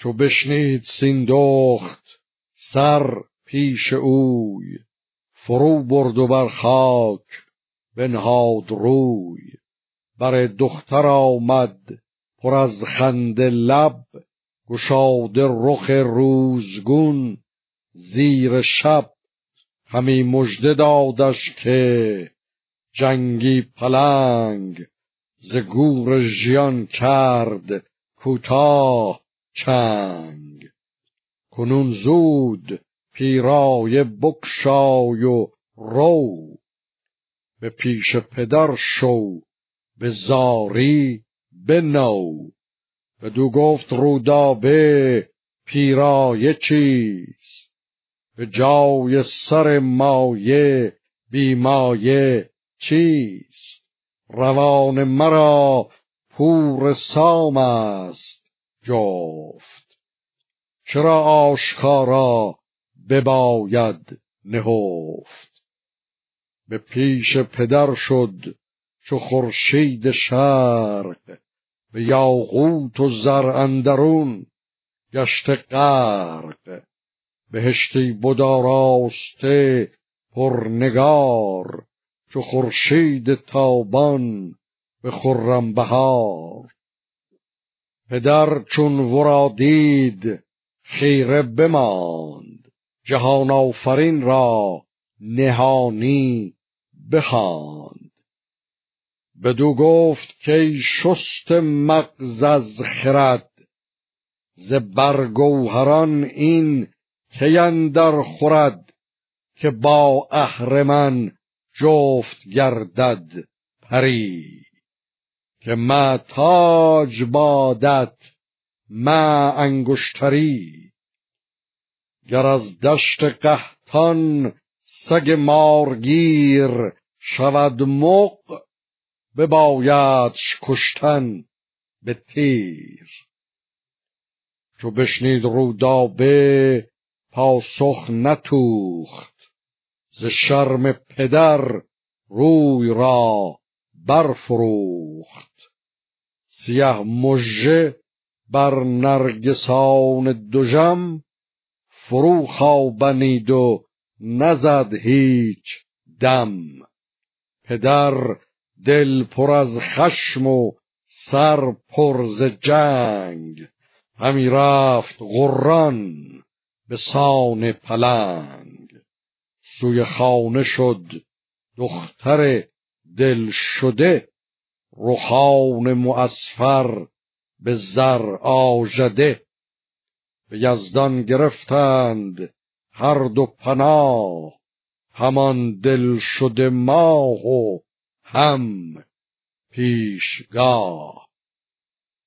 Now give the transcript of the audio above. چو بشنید سیندخت سر پیش اوی، فرو برد و بر خاک بنهاد روی. بر دختر آمد پر از خنده لب، گشاده رخ روزگون زیر شب. همی مژده دادش که جنگی پلنگ، ز گور ژیان کرد کوتاه چنگ. کنون زود پیرایه بگشای و رو، به پیش پدر شو به زاری بنو. بدو گفت رودابه پیرایه چیست، به جای سر مایه بیمایه چیست. روان مرا پور سام است جفت، چرا آشکارا بباید نهفت. به پیش پدر شد چو خورشید شرق، به یاقوت و زر اندرون گشته غرق. بهشتی بد آراسته پرنگار، چو خورشید تابان به خرم بهار. پدر چون ورا دید خیره بماند، جهان آفرین را نهانی بخواند. بدو گفت که شست مغز از خرد، ز برگوهران این کی اندر خورد. که با اهرمن جفت گردد پری، که ما تاج بادت ما انگشتری. گر از دشت قحطان سگ مارگیر شود مق، ببایدش کشتن به تیر. چو بشنید رودابه پاسخ نتوخت، ز شرم پدر روی را برفروخت. سیه مژه بر نرگسان دژم، فرو خوابنید و نزد هیچ دم. پدر دل پر از خشم و سر پر ز جنگ، همی رفت غران به سان پلنگ. سوی خانه شد دختر دل شده، رخان معصفر به زر آژده. به یزدان گرفتند هر دو پناه، همان دل شده ماه و هم پیشگاه.